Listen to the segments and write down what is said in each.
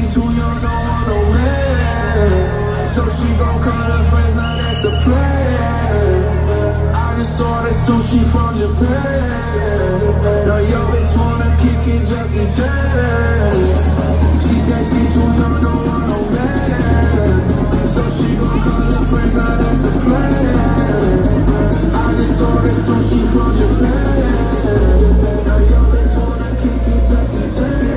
she too young, don't want no man. So she gon' call her friends, now that's a plan. I just saw that sushi from Japan. Now yo bitch wanna kick it, Jackie Chan. She said she too young, don't want no man. So she gon' call her friends, now that's a plan. I just saw that sushi from Japan. Now yo bitch wanna kick it, Jackie Chan.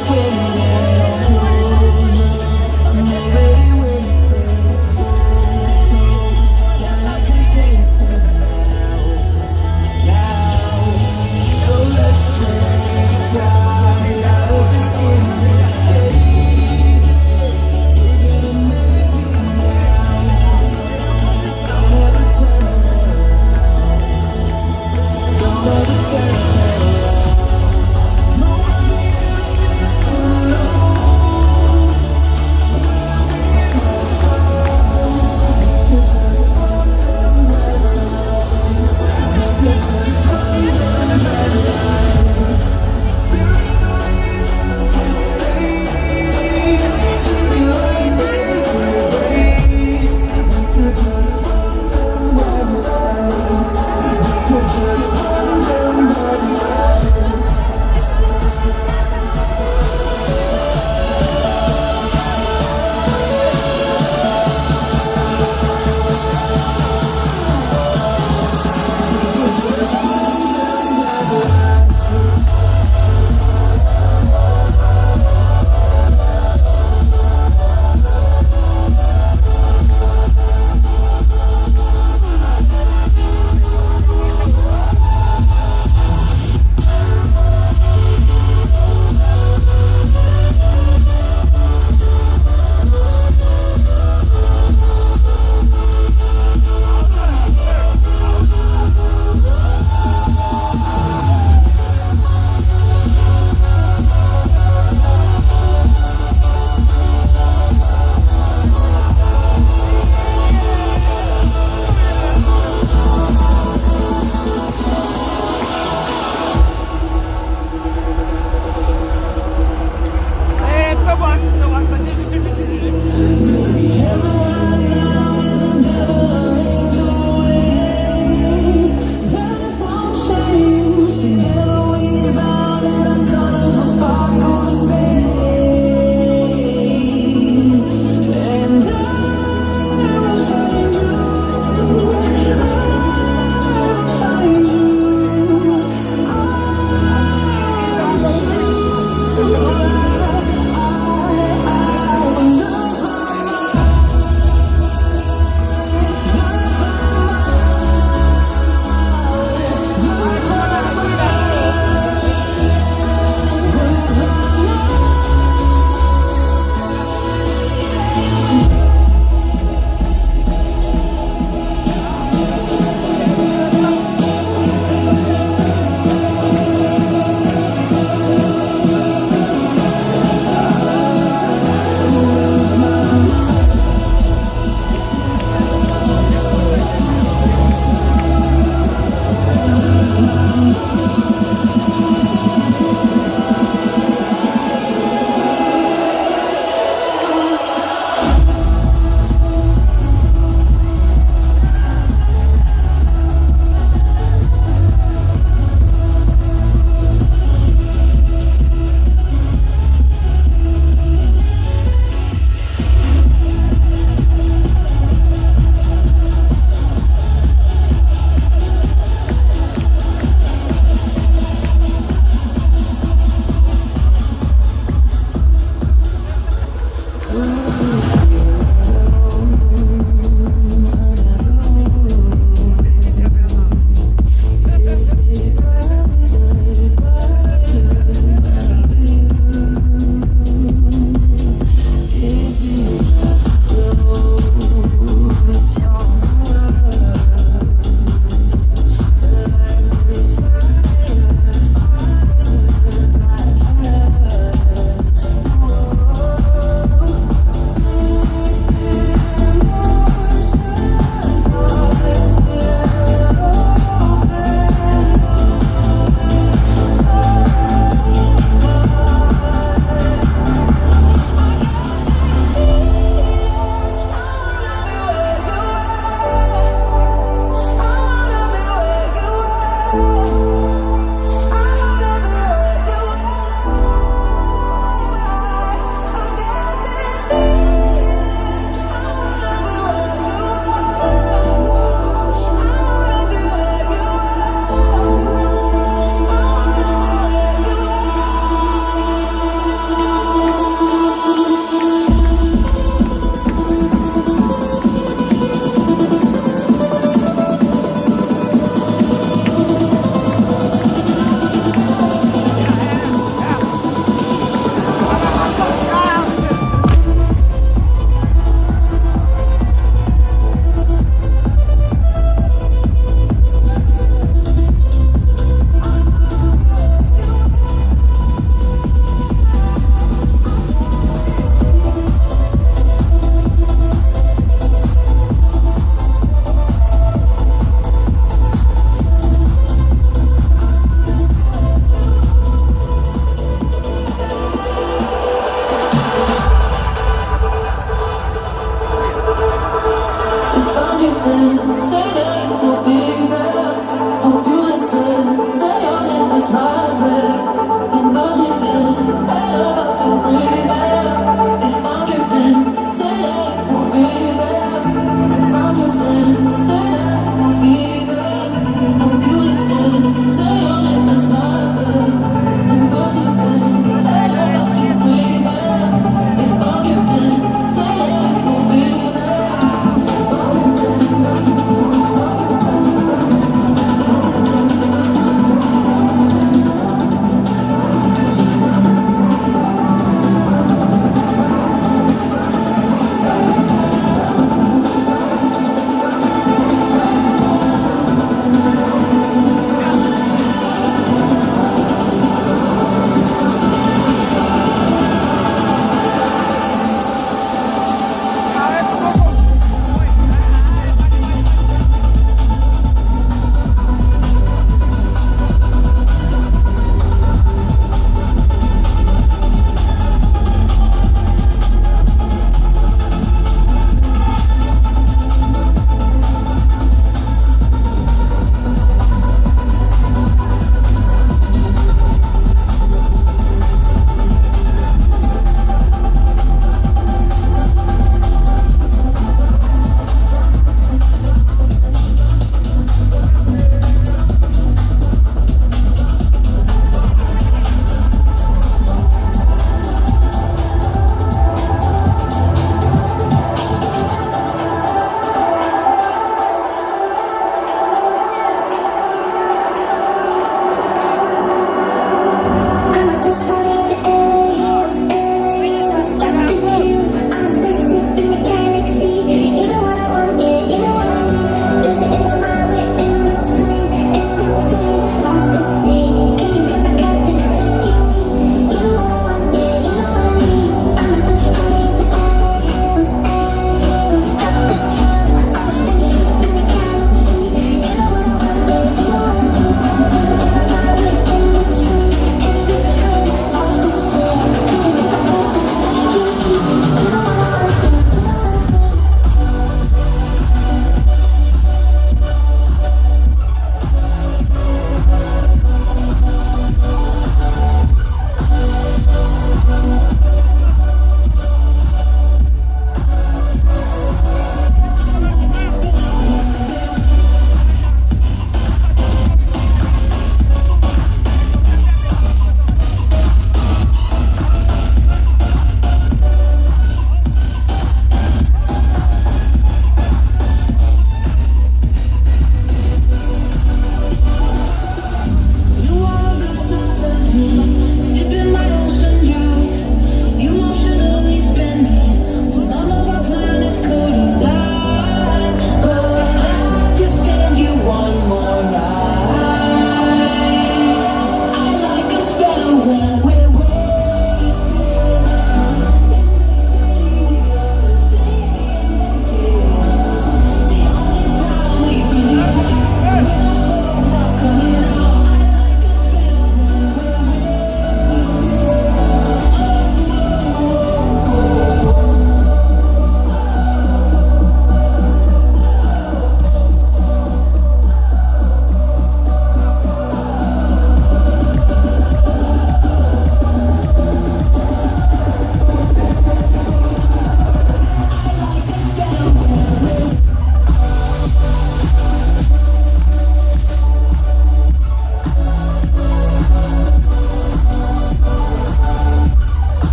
I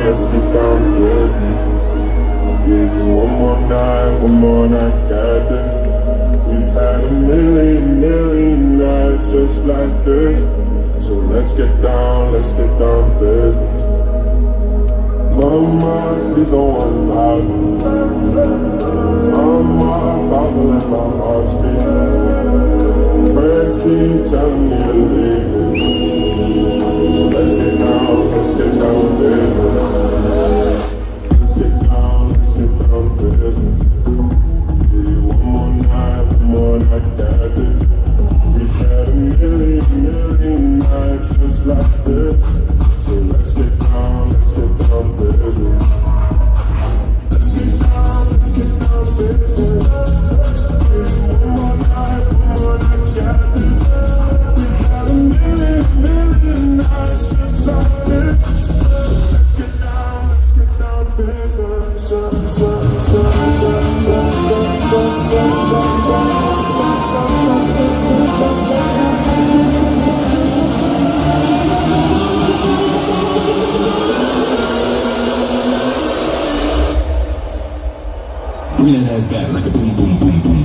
Let's get down to business. Yeah, one more night, got this. We've had a million nights just like this. So let's get down to business. Mama, please don't worry about me. Mama, I'm about to let my heart speak. Friends keep telling me to leave it. So let's get down to business. Like this, so let's get down to business. Let's get down to business. One more night, got this. We had a million nights just like this. So let's get down to business. Bring that ass back like a boom, boom, boom, boom.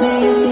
Do you feel?